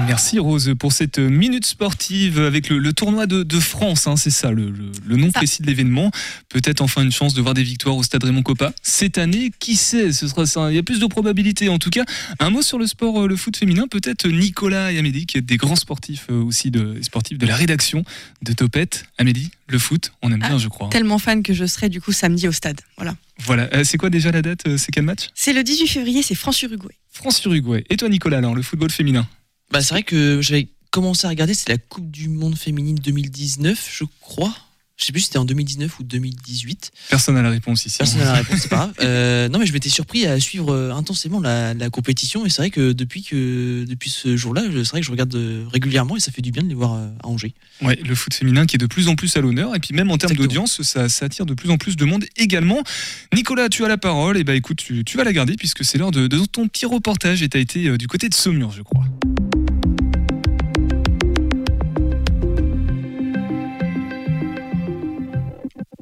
Merci Rose pour cette minute sportive avec le, le tournoi de, de France, hein, c'est ça le, le, le nom ça. Précis de l'événement. Peut-être enfin une chance de voir des victoires au stade Raymond Kopa cette année, qui sait, ce sera ça. Il y a plus de probabilités en tout cas. Un mot sur le sport, le foot féminin, peut-être Nicolas et Amélie qui est des grands sportifs aussi, de, sportifs de la rédaction de Topette. Amélie, le foot, on aime ah, bien je crois. Tellement fan que je serai du coup samedi au stade, voilà. Voilà, euh, c'est quoi déjà la date, c'est quel match ? C'est le dix-huit février, c'est France-Uruguay. France-Uruguay. Et toi Nicolas, alors le football féminin ? Bah c'est vrai que j'avais commencé à regarder, c'est la Coupe du Monde féminine deux mille dix-neuf, je crois. Je sais plus si c'était en deux mille dix-neuf ou deux mille dix-huit. Personne n'a la réponse ici. Personne n'a la réponse, c'est pas grave. Euh, non mais je m'étais surpris à suivre intensément la, la compétition et c'est vrai que depuis que depuis ce jour-là, c'est vrai que je regarde régulièrement et ça fait du bien de les voir à Angers. Ouais, le foot féminin qui est de plus en plus à l'honneur et puis même en termes Exactement. d'audience, ça, ça attire de plus en plus de monde également. Nicolas, tu as la parole et bah écoute, tu, tu vas la garder puisque c'est l'heure de, de ton petit reportage et t'as été du côté de Saumur, je crois.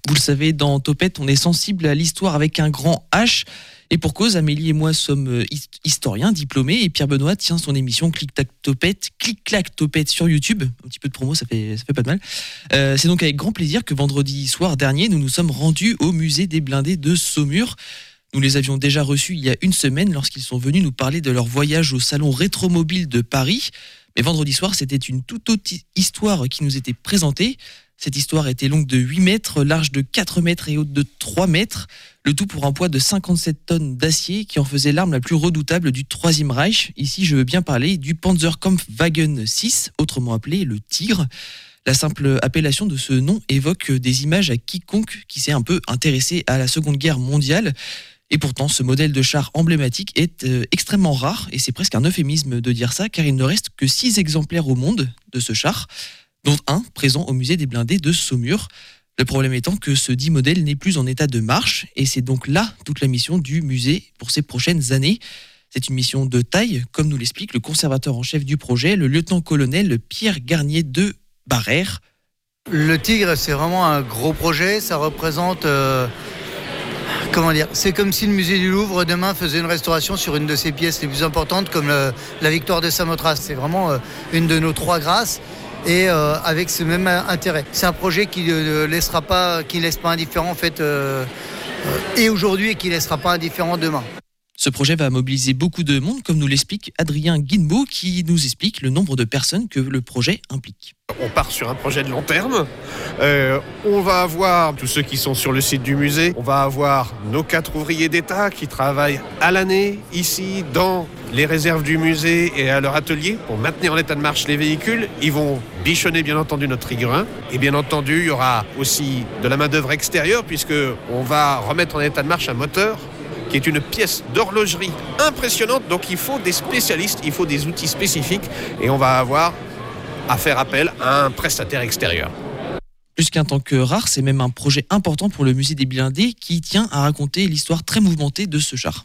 Vous le savez, dans Topette, on est sensible à l'histoire avec un grand H. Et pour cause, Amélie et moi sommes historiens, diplômés. Et Pierre Benoît tient son émission Clic-Tac Topette, Clic-Clac Topette sur YouTube. Un petit peu de promo, ça fait, ça fait pas de mal. Euh, c'est donc avec grand plaisir que vendredi soir dernier, nous nous sommes rendus au musée des blindés de Saumur. Nous les avions déjà reçus il y a une semaine lorsqu'ils sont venus nous parler de leur voyage au salon rétromobile de Paris. Mais vendredi soir, c'était une toute autre histoire qui nous était présentée. Cette histoire était longue de huit mètres, large de quatre mètres et haute de trois mètres. Le tout pour un poids de cinquante-sept tonnes d'acier qui en faisait l'arme la plus redoutable du Troisième Reich. Ici, je veux bien parler du Panzerkampfwagen six, autrement appelé le Tigre. La simple appellation de ce nom évoque des images à quiconque qui s'est un peu intéressé à la Seconde Guerre mondiale. Et pourtant, ce modèle de char emblématique est euh, extrêmement rare. Et c'est presque un euphémisme de dire ça, car il ne reste que six exemplaires au monde de ce char, dont un présent au musée des blindés de Saumur. Le problème étant que ce dit modèle n'est plus en état de marche, et c'est donc là toute la mission du musée pour ces prochaines années. C'est une mission de taille, comme nous l'explique le conservateur en chef du projet, le lieutenant-colonel Pierre Garnier de Barère. Le Tigre, c'est vraiment un gros projet, ça représente... Euh... Comment dire ? C'est comme si le musée du Louvre demain faisait une restauration sur une de ses pièces les plus importantes, comme le, la victoire de Samothrace. C'est vraiment euh, une de nos trois grâces. et euh, avec ce même intérêt. C'est un projet qui ne laissera pas, qui ne laisse pas indifférent en fait, euh, euh, et aujourd'hui et qui ne laissera pas indifférent demain. Ce projet va mobiliser beaucoup de monde, comme nous l'explique Adrien Guimbeau, qui nous explique le nombre de personnes que le projet implique. On part sur un projet de long terme. Euh, on va avoir tous ceux qui sont sur le site du musée. On va avoir nos quatre ouvriers d'État qui travaillent à l'année, ici, dans les réserves du musée et à leur atelier pour maintenir en état de marche les véhicules. Ils vont bichonner, bien entendu, notre Tigre. Et bien entendu, il y aura aussi de la main-d'œuvre extérieure, puisqu'on va remettre en état de marche un moteur qui est une pièce d'horlogerie impressionnante. Donc il faut des spécialistes, il faut des outils spécifiques et on va avoir à faire appel à un prestataire extérieur. Plus qu'un tank rare, c'est même un projet important pour le musée des blindés qui tient à raconter l'histoire très mouvementée de ce char.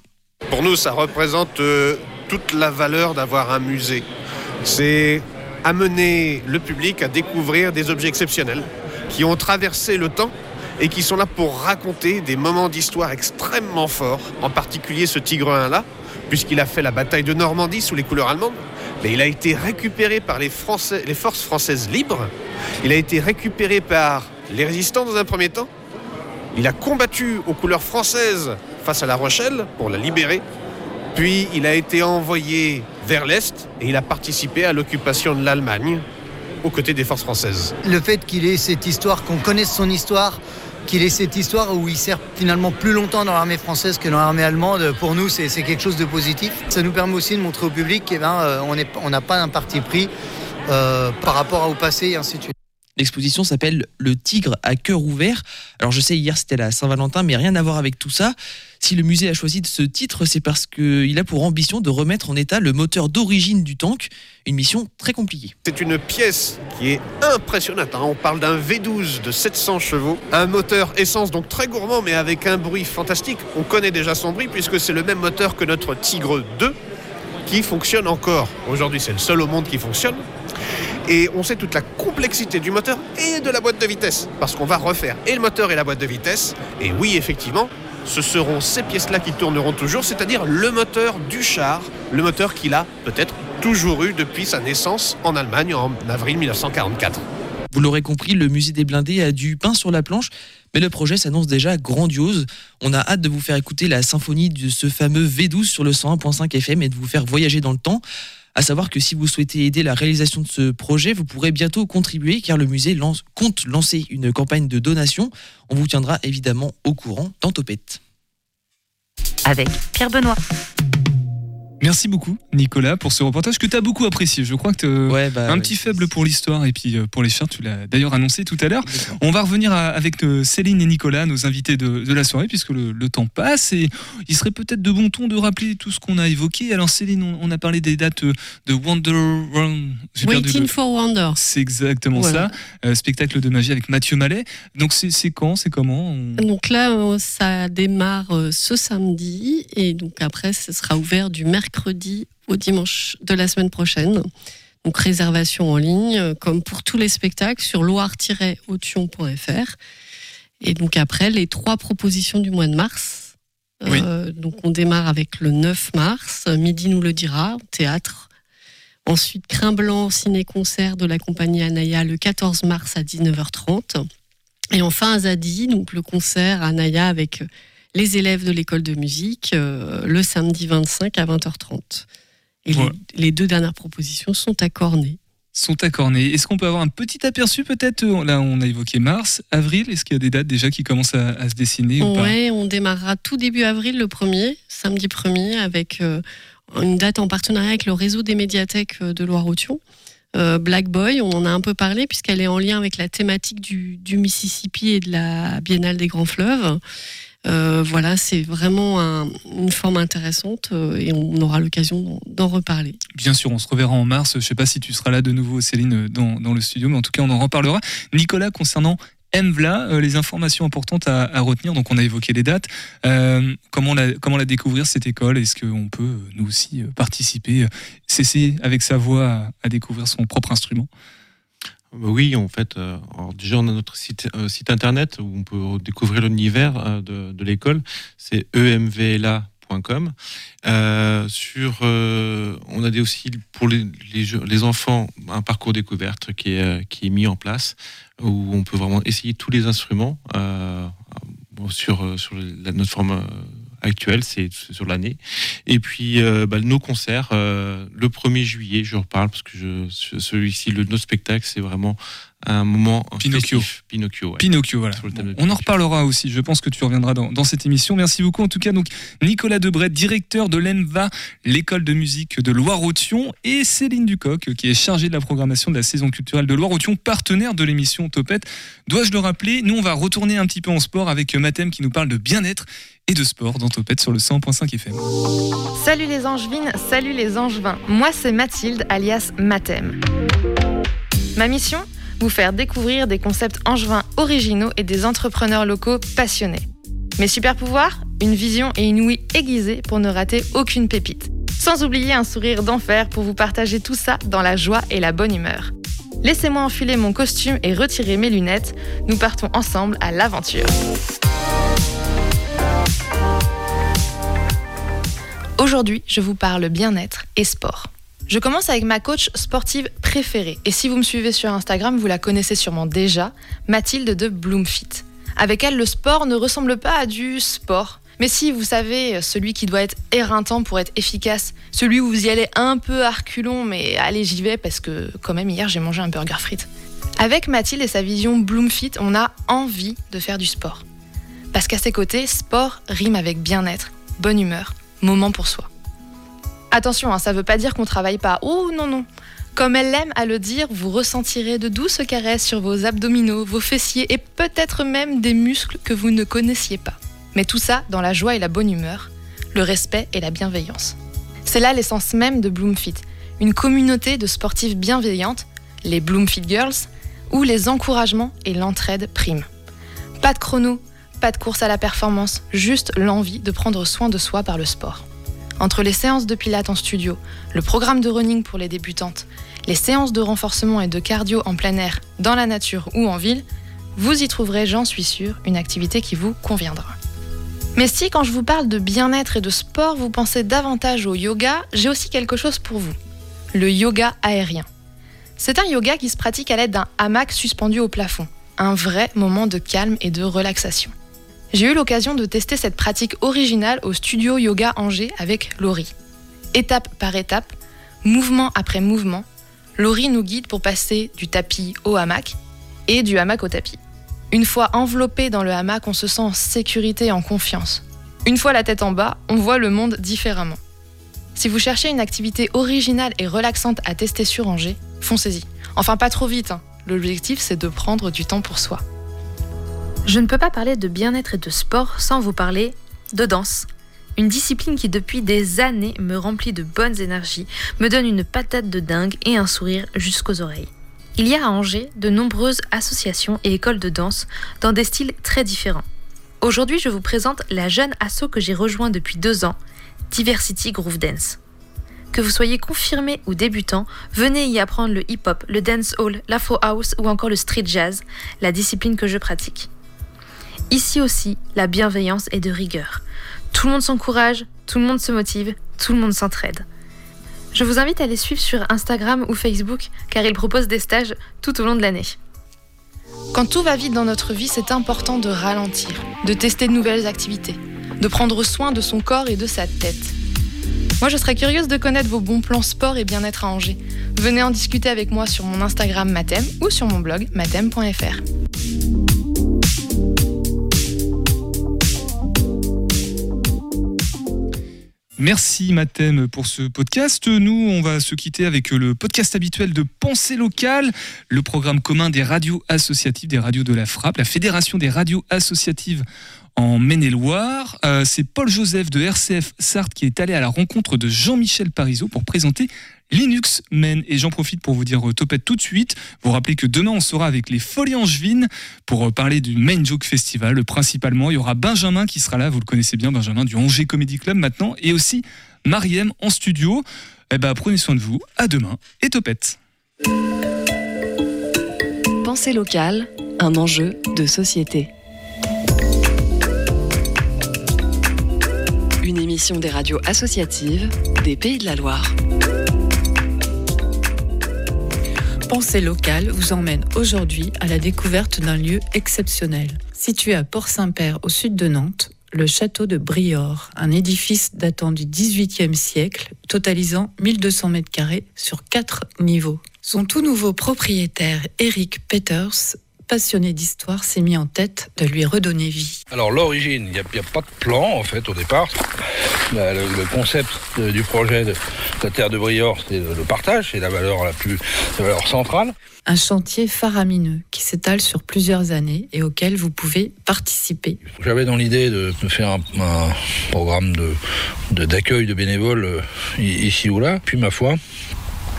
Pour nous, ça représente euh, toute la valeur d'avoir un musée. C'est amener le public à découvrir des objets exceptionnels qui ont traversé le temps et qui sont là pour raconter des moments d'histoire extrêmement forts, en particulier ce Tigre un là, puisqu'il a fait la bataille de Normandie sous les couleurs allemandes, mais il a été récupéré par les, Français, les forces françaises libres, il a été récupéré par les résistants dans un premier temps, il a combattu aux couleurs françaises face à La Rochelle pour la libérer, puis il a été envoyé vers l'Est et il a participé à l'occupation de l'Allemagne aux côtés des forces françaises. Le fait qu'il ait cette histoire, qu'on connaisse son histoire, qu'il ait cette histoire où il sert finalement plus longtemps dans l'armée française que dans l'armée allemande, pour nous c'est, c'est quelque chose de positif. Ça nous permet aussi de montrer au public qu'on eh ben, on n'a pas un parti pris euh, par rapport au passé et ainsi de suite. L'exposition s'appelle « Le Tigre à cœur ouvert ». Alors je sais, hier c'était la Saint-Valentin, mais rien à voir avec tout ça. Si le musée a choisi ce titre, c'est parce qu'il a pour ambition de remettre en état le moteur d'origine du tank, une mission très compliquée. C'est une pièce qui est impressionnante. Hein. On parle d'un V douze de sept cents chevaux, un moteur essence donc très gourmand, mais avec un bruit fantastique. On connaît déjà son bruit puisque c'est le même moteur que notre Tigre deux qui fonctionne encore. Aujourd'hui, c'est le seul au monde qui fonctionne. Et on sait toute la complexité du moteur et de la boîte de vitesse, parce qu'on va refaire et le moteur et la boîte de vitesse. Et oui, effectivement, ce seront ces pièces-là qui tourneront toujours, c'est-à-dire le moteur du char, le moteur qu'il a peut-être toujours eu depuis sa naissance en Allemagne en avril dix-neuf cent quarante-quatre. Vous l'aurez compris, le musée des blindés a du pain sur la planche, mais le projet s'annonce déjà grandiose. On a hâte de vous faire écouter la symphonie de ce fameux V douze sur le cent un virgule cinq F M et de vous faire voyager dans le temps. À savoir que si vous souhaitez aider la réalisation de ce projet, vous pourrez bientôt contribuer car le musée lance, compte lancer une campagne de donation. On vous tiendra évidemment au courant dans Topette. Avec Pierre Benoît. Merci beaucoup Nicolas pour ce reportage que tu as beaucoup apprécié. Je crois que tu as ouais, bah, un ouais. petit faible pour l'histoire et puis pour les chars, tu l'as d'ailleurs annoncé tout à l'heure. Exactement. On va revenir à, avec Céline et Nicolas, nos invités de, de la soirée, puisque le, le temps passe et il serait peut-être de bon ton de rappeler tout ce qu'on a évoqué. Alors Céline, on, on a parlé des dates de Wonder... J'ai Waiting le... for Wonder. C'est exactement voilà. ça, euh, spectacle de magie avec Mathieu Mallet. Donc c'est, c'est quand, c'est comment on... Donc là, ça démarre ce samedi et donc après, ce sera ouvert du mercredi. mercredi au dimanche de la semaine prochaine. Donc réservation en ligne, comme pour tous les spectacles, sur loire tiret aution point f r. Et donc après, les trois propositions du mois de mars. Oui. Euh, donc on démarre avec le neuf mars, Midi nous le dira, au théâtre. Ensuite, Crin Blanc, ciné-concert de la compagnie Anaya, le quatorze mars à dix-neuf heures trente. Et enfin, Azadi, donc le concert Anaya avec... les élèves de l'école de musique, euh, le samedi vingt-cinq à vingt heures trente. Et ouais. les, les deux dernières propositions sont à Cornet. Sont à Cornet. Est-ce qu'on peut avoir un petit aperçu peut-être ? Là, on a évoqué mars, avril. Est-ce qu'il y a des dates déjà qui commencent à, à se dessiner ou ouais, pas ? On démarrera tout début avril, le premier, samedi premier, avec euh, une date en partenariat avec le réseau des médiathèques de Loire-Authion. Euh, Black Boy, on en a un peu parlé, puisqu'elle est en lien avec la thématique du, du Mississippi et de la Biennale des Grands Fleuves. Euh, voilà, c'est vraiment un, une forme intéressante euh, et on aura l'occasion d'en, d'en reparler. Bien sûr, on se reverra en mars. Je ne sais pas si tu seras là de nouveau, Céline, dans, dans le studio, mais en tout cas, on en reparlera. Nicolas, concernant E M V L A, euh, les informations importantes à, à retenir, donc on a évoqué les dates. Euh, comment, la, comment la découvrir, cette école ? Est-ce qu'on peut, nous aussi, participer, euh, s'essayer avec sa voix à, à découvrir son propre instrument ? Oui, en fait, alors déjà on a notre site, euh, site internet où on peut découvrir l'univers euh, de, de l'école, c'est e m v l a point f r. main doc point com. Euh, sur, euh, on a des aussi pour les, les, jeux, les enfants un parcours découverte qui est, qui est mis en place, où on peut vraiment essayer tous les instruments euh, sur, sur la, notre forme actuelle, c'est sur l'année. Et puis euh, bah, nos concerts, euh, le premier juillet, je reparle parce que je, celui-ci, le, notre spectacle, c'est vraiment un moment Pinocchio. Festif. Pinocchio, ouais. Pinocchio, voilà. Bon, Pinocchio. On en reparlera aussi, je pense que tu reviendras dans, dans cette émission. Merci beaucoup en tout cas, donc Nicolas Debret, directeur de l'E M V A, l'école de musique de Loire-Authion, et Céline Ducoc, qui est chargée de la programmation de la saison culturelle de Loire-Authion, partenaire de l'émission Topette. Dois-je le rappeler, nous on va retourner un petit peu en sport avec Mathèm qui nous parle de bien-être et de sport dans Topette sur le cent virgule cinq F M. Salut les Angevines, salut les Angevins. Moi c'est Mathilde alias Mathèm. Ma mission ? Vous faire découvrir des concepts angevins originaux et des entrepreneurs locaux passionnés. Mes super pouvoirs, une vision et une ouïe aiguisée pour ne rater aucune pépite. Sans oublier un sourire d'enfer pour vous partager tout ça dans la joie et la bonne humeur. Laissez-moi enfiler mon costume et retirer mes lunettes. Nous partons ensemble à l'aventure. Aujourd'hui, je vous parle bien-être et sport. Je commence avec ma coach sportive préférée, et si vous me suivez sur Instagram, vous la connaissez sûrement déjà, Mathilde de Bloomfit. Avec elle, le sport ne ressemble pas à du sport. Mais si, vous savez, celui qui doit être éreintant pour être efficace, celui où vous y allez un peu à reculons, mais allez, j'y vais, parce que quand même, hier, j'ai mangé un burger frites. Avec Mathilde et sa vision Bloomfit, on a envie de faire du sport. Parce qu'à ses côtés, sport rime avec bien-être, bonne humeur, moment pour soi. Attention, hein, ça ne veut pas dire qu'on ne travaille pas. Oh non, non. Comme elle aime à le dire, vous ressentirez de douces caresses sur vos abdominaux, vos fessiers et peut-être même des muscles que vous ne connaissiez pas. Mais tout ça dans la joie et la bonne humeur, le respect et la bienveillance. C'est là l'essence même de Bloomfit, une communauté de sportives bienveillantes, les Bloomfit Girls, où les encouragements et l'entraide priment. Pas de chrono, pas de course à la performance, juste l'envie de prendre soin de soi par le sport. Entre les séances de pilates en studio, le programme de running pour les débutantes, les séances de renforcement et de cardio en plein air, dans la nature ou en ville, vous y trouverez, j'en suis sûre, une activité qui vous conviendra. Mais si, quand je vous parle de bien-être et de sport, vous pensez davantage au yoga, j'ai aussi quelque chose pour vous. Le yoga aérien. C'est un yoga qui se pratique à l'aide d'un hamac suspendu au plafond. Un vrai moment de calme et de relaxation. J'ai eu l'occasion de tester cette pratique originale au studio Yoga Angers avec Laurie. Étape par étape, mouvement après mouvement, Laurie nous guide pour passer du tapis au hamac et du hamac au tapis. Une fois enveloppé dans le hamac, on se sent en sécurité et en confiance. Une fois la tête en bas, on voit le monde différemment. Si vous cherchez une activité originale et relaxante à tester sur Angers, foncez-y. Enfin, pas trop vite, hein. L'objectif, c'est de prendre du temps pour soi. Je ne peux pas parler de bien-être et de sport sans vous parler de danse. Une discipline qui depuis des années me remplit de bonnes énergies, me donne une patate de dingue et un sourire jusqu'aux oreilles. Il y a à Angers de nombreuses associations et écoles de danse dans des styles très différents. Aujourd'hui, je vous présente la jeune asso que j'ai rejoint depuis deux ans, Diversity Groove Dance. Que vous soyez confirmé ou débutant, venez y apprendre le hip-hop, le dancehall, l'afro house ou encore le street jazz, la discipline que je pratique. Ici aussi, la bienveillance est de rigueur. Tout le monde s'encourage, tout le monde se motive, tout le monde s'entraide. Je vous invite à les suivre sur Instagram ou Facebook, car ils proposent des stages tout au long de l'année. Quand tout va vite dans notre vie, c'est important de ralentir, de tester de nouvelles activités, de prendre soin de son corps et de sa tête. Moi, je serais curieuse de connaître vos bons plans sport et bien-être à Angers. Venez en discuter avec moi sur mon Instagram Mathèm ou sur mon blog mathèm point f r. Merci Mathèm pour ce podcast. Nous, on va se quitter avec le podcast habituel de Pensée Locale, le programme commun des radios associatives, des radios de la Frappe, la Fédération des radios associatives en Maine-et-Loire. Euh, c'est Paul Joseph de R C F Sarthe qui est allé à la rencontre de Jean-Michel Parizeau pour présenter Linux Men. Et j'en profite pour vous dire Topette tout de suite. Vous rappelez que demain, on sera avec les Folies Angevines pour parler du Main Doc Festival. Principalement, il y aura Benjamin qui sera là. Vous le connaissez bien, Benjamin, du Angers Comedy Club maintenant. Et aussi Mariem en studio. Eh ben, prenez soin de vous. À demain et Topette. Pensée locale, un enjeu de société. Une émission. l'émission des radios associatives des Pays de la Loire. Pensée locale vous emmène aujourd'hui à la découverte d'un lieu exceptionnel. Situé à Port-Saint-Père, au sud de Nantes, le château de Briord, un édifice datant du dix-huitième siècle, totalisant mille deux cents mètres carrés sur quatre niveaux. Son tout nouveau propriétaire, Eric Peters, passionné d'histoire, s'est mis en tête de lui redonner vie. Alors l'origine, il n'y a, a pas de plan en fait au départ. Le, le concept de, du projet de, de la terre de Briord, c'est le, le partage, c'est la valeur la plus la valeur centrale. Un chantier faramineux qui s'étale sur plusieurs années et auquel vous pouvez participer. J'avais dans l'idée de, de faire un, un programme de, de, d'accueil de bénévoles ici ou là, puis ma foi.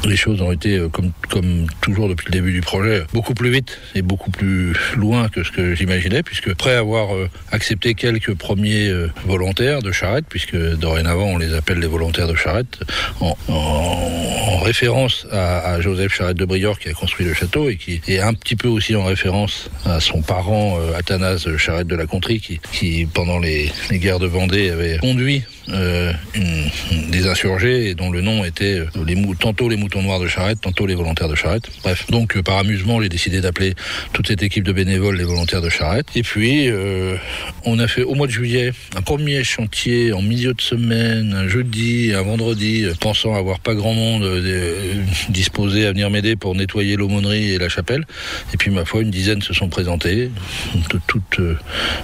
Les choses ont été, comme, comme toujours depuis le début du projet, beaucoup plus vite et beaucoup plus loin que ce que j'imaginais, puisque après avoir accepté quelques premiers volontaires de charrette, puisque dorénavant on les appelle les volontaires de charrette, en, en, en référence à, à Joseph Charrette de Briord qui a construit le château et qui est un petit peu aussi en référence à son parent Athanase Charrette de la Contrie, qui, qui pendant les, les guerres de Vendée avait conduit euh, une, des insurgés et dont le nom était les, tantôt les moutons noirs de charrette, tantôt les volontaires de charrette. Bref, donc euh, par amusement, j'ai décidé d'appeler toute cette équipe de bénévoles les volontaires de charrette. Et puis, euh, on a fait au mois de juillet un premier chantier en milieu de semaine, un jeudi, un vendredi, euh, pensant avoir pas grand monde euh, disposé à venir m'aider pour nettoyer l'aumônerie et la chapelle. Et puis, ma foi, une dizaine se sont présentés, de toutes euh,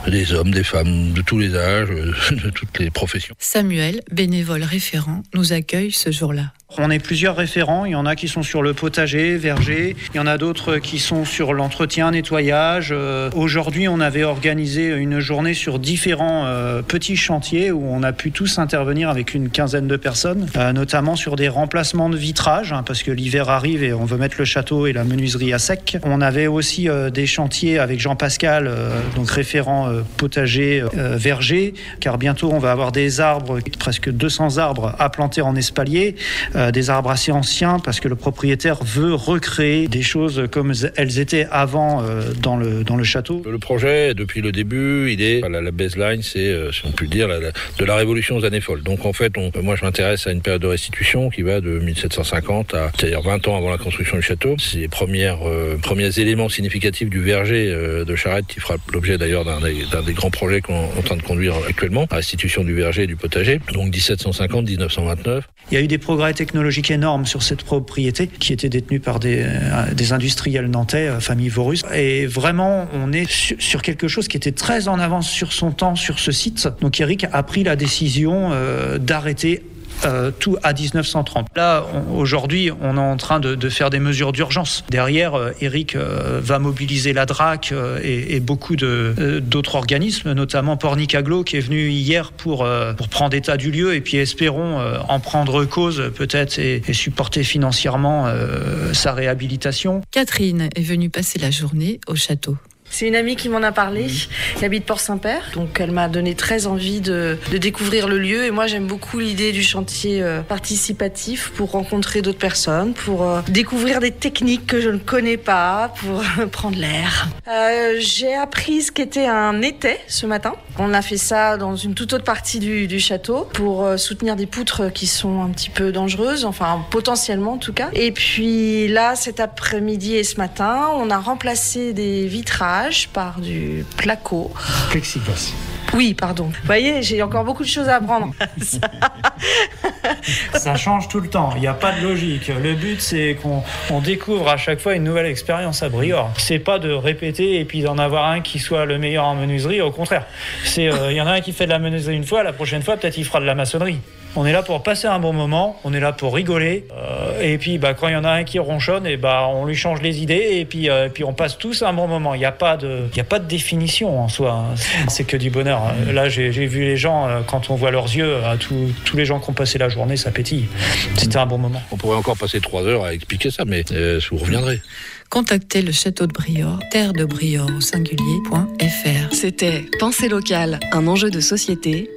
des hommes, des femmes, de tous les âges, euh, de toutes les professions. Samuel, bénévole référent, nous accueille ce jour-là. On est plusieurs référents, il y en a qui sont sur le potager, verger, il y en a d'autres qui sont sur l'entretien, nettoyage. Euh, aujourd'hui, on avait organisé une journée sur différents euh, petits chantiers où on a pu tous intervenir avec une quinzaine de personnes, euh, notamment sur des remplacements de vitrages, hein, parce que l'hiver arrive et on veut mettre le château et la menuiserie à sec. On avait aussi euh, des chantiers avec Jean-Pascal, euh, donc référent euh, potager, euh, verger, car bientôt on va avoir des arbres, presque deux cents arbres à planter en espalier, euh, des arbres assez anciens parce que le propriétaire veut recréer des choses comme elles étaient avant dans le, dans le château. Le projet, depuis le début, il est, la, la baseline, c'est, si on peut le dire, la, la, de la révolution aux années folles. Donc en fait, on, moi je m'intéresse à une période de restitution qui va de mille sept cent cinquante à, c'est-à-dire vingt ans avant la construction du château. C'est les premières, euh, premiers éléments significatifs du verger euh, de charrette qui fera l'objet d'ailleurs d'un, d'un des grands projets qu'on est en train de conduire actuellement, la restitution du verger et du potager. Donc dix-sept cent cinquante à dix-neuf cent vingt-neuf. Il y a eu des progrès techniques technologique énorme sur cette propriété qui était détenue par des, des industriels nantais, famille Vorus. Et vraiment, on est sur, sur quelque chose qui était très en avance sur son temps, sur ce site. Donc Eric a pris la décision euh, d'arrêter Euh, tout à dix-neuf cent trente. Là, on, aujourd'hui, on est en train de, de faire des mesures d'urgence. Derrière, euh, Eric euh, va mobiliser la D R A C euh, et, et beaucoup de, euh, d'autres organismes, notamment Pornic Aglo, qui est venu hier pour, euh, pour prendre état du lieu et puis espérons euh, en prendre cause peut-être et, et supporter financièrement euh, sa réhabilitation. Catherine est venue passer la journée au château. C'est une amie qui m'en a parlé, qui habite Port-Saint-Père, donc elle m'a donné très envie de, de découvrir le lieu et moi j'aime beaucoup l'idée du chantier euh, participatif pour rencontrer d'autres personnes, pour euh, découvrir des techniques que je ne connais pas, pour euh, prendre l'air. Euh, j'ai appris ce qu'était un étai ce matin. On a fait ça dans une toute autre partie du, du château pour euh, soutenir des poutres qui sont un petit peu dangereuses, enfin potentiellement en tout cas. Et puis là, cet après-midi et ce matin, on a remplacé des vitrages par du placo. Plexiglas. Oui, pardon. Vous voyez, j'ai encore beaucoup de choses à apprendre. Ça, ça change tout le temps. Il n'y a pas de logique. Le but, c'est qu'on on découvre à chaque fois une nouvelle expérience à Briord. C'est pas de répéter et puis d'en avoir un qui soit le meilleur en menuiserie. Au contraire, c'est euh, y en a un qui fait de la menuiserie une fois, la prochaine fois, peut-être il fera de la maçonnerie. On est là pour passer un bon moment, on est là pour rigoler. Euh, et puis, bah, quand il y en a un qui ronchonne, et bah, on lui change les idées et puis, euh, puis on passe tous un bon moment. Il n'y a pas de, il n'y a pas de définition en soi. C'est que du bonheur. Là, j'ai, j'ai vu les gens, quand on voit leurs yeux, tout, tous les gens qui ont passé la journée, ça pétille. C'était un bon moment. On pourrait encore passer trois heures à expliquer ça, mais euh, vous reviendrez. Contactez le château de Briord, terre de Briord au singulier.fr. C'était Pensée locale, un enjeu de société.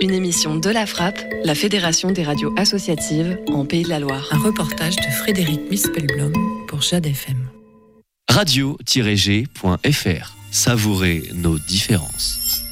Une émission de la Frappe, la Fédération des radios associatives en Pays de la Loire. Un reportage de Frédéric Mispelblom pour Jade F M. radio tiret g point f r. Savourez nos différences.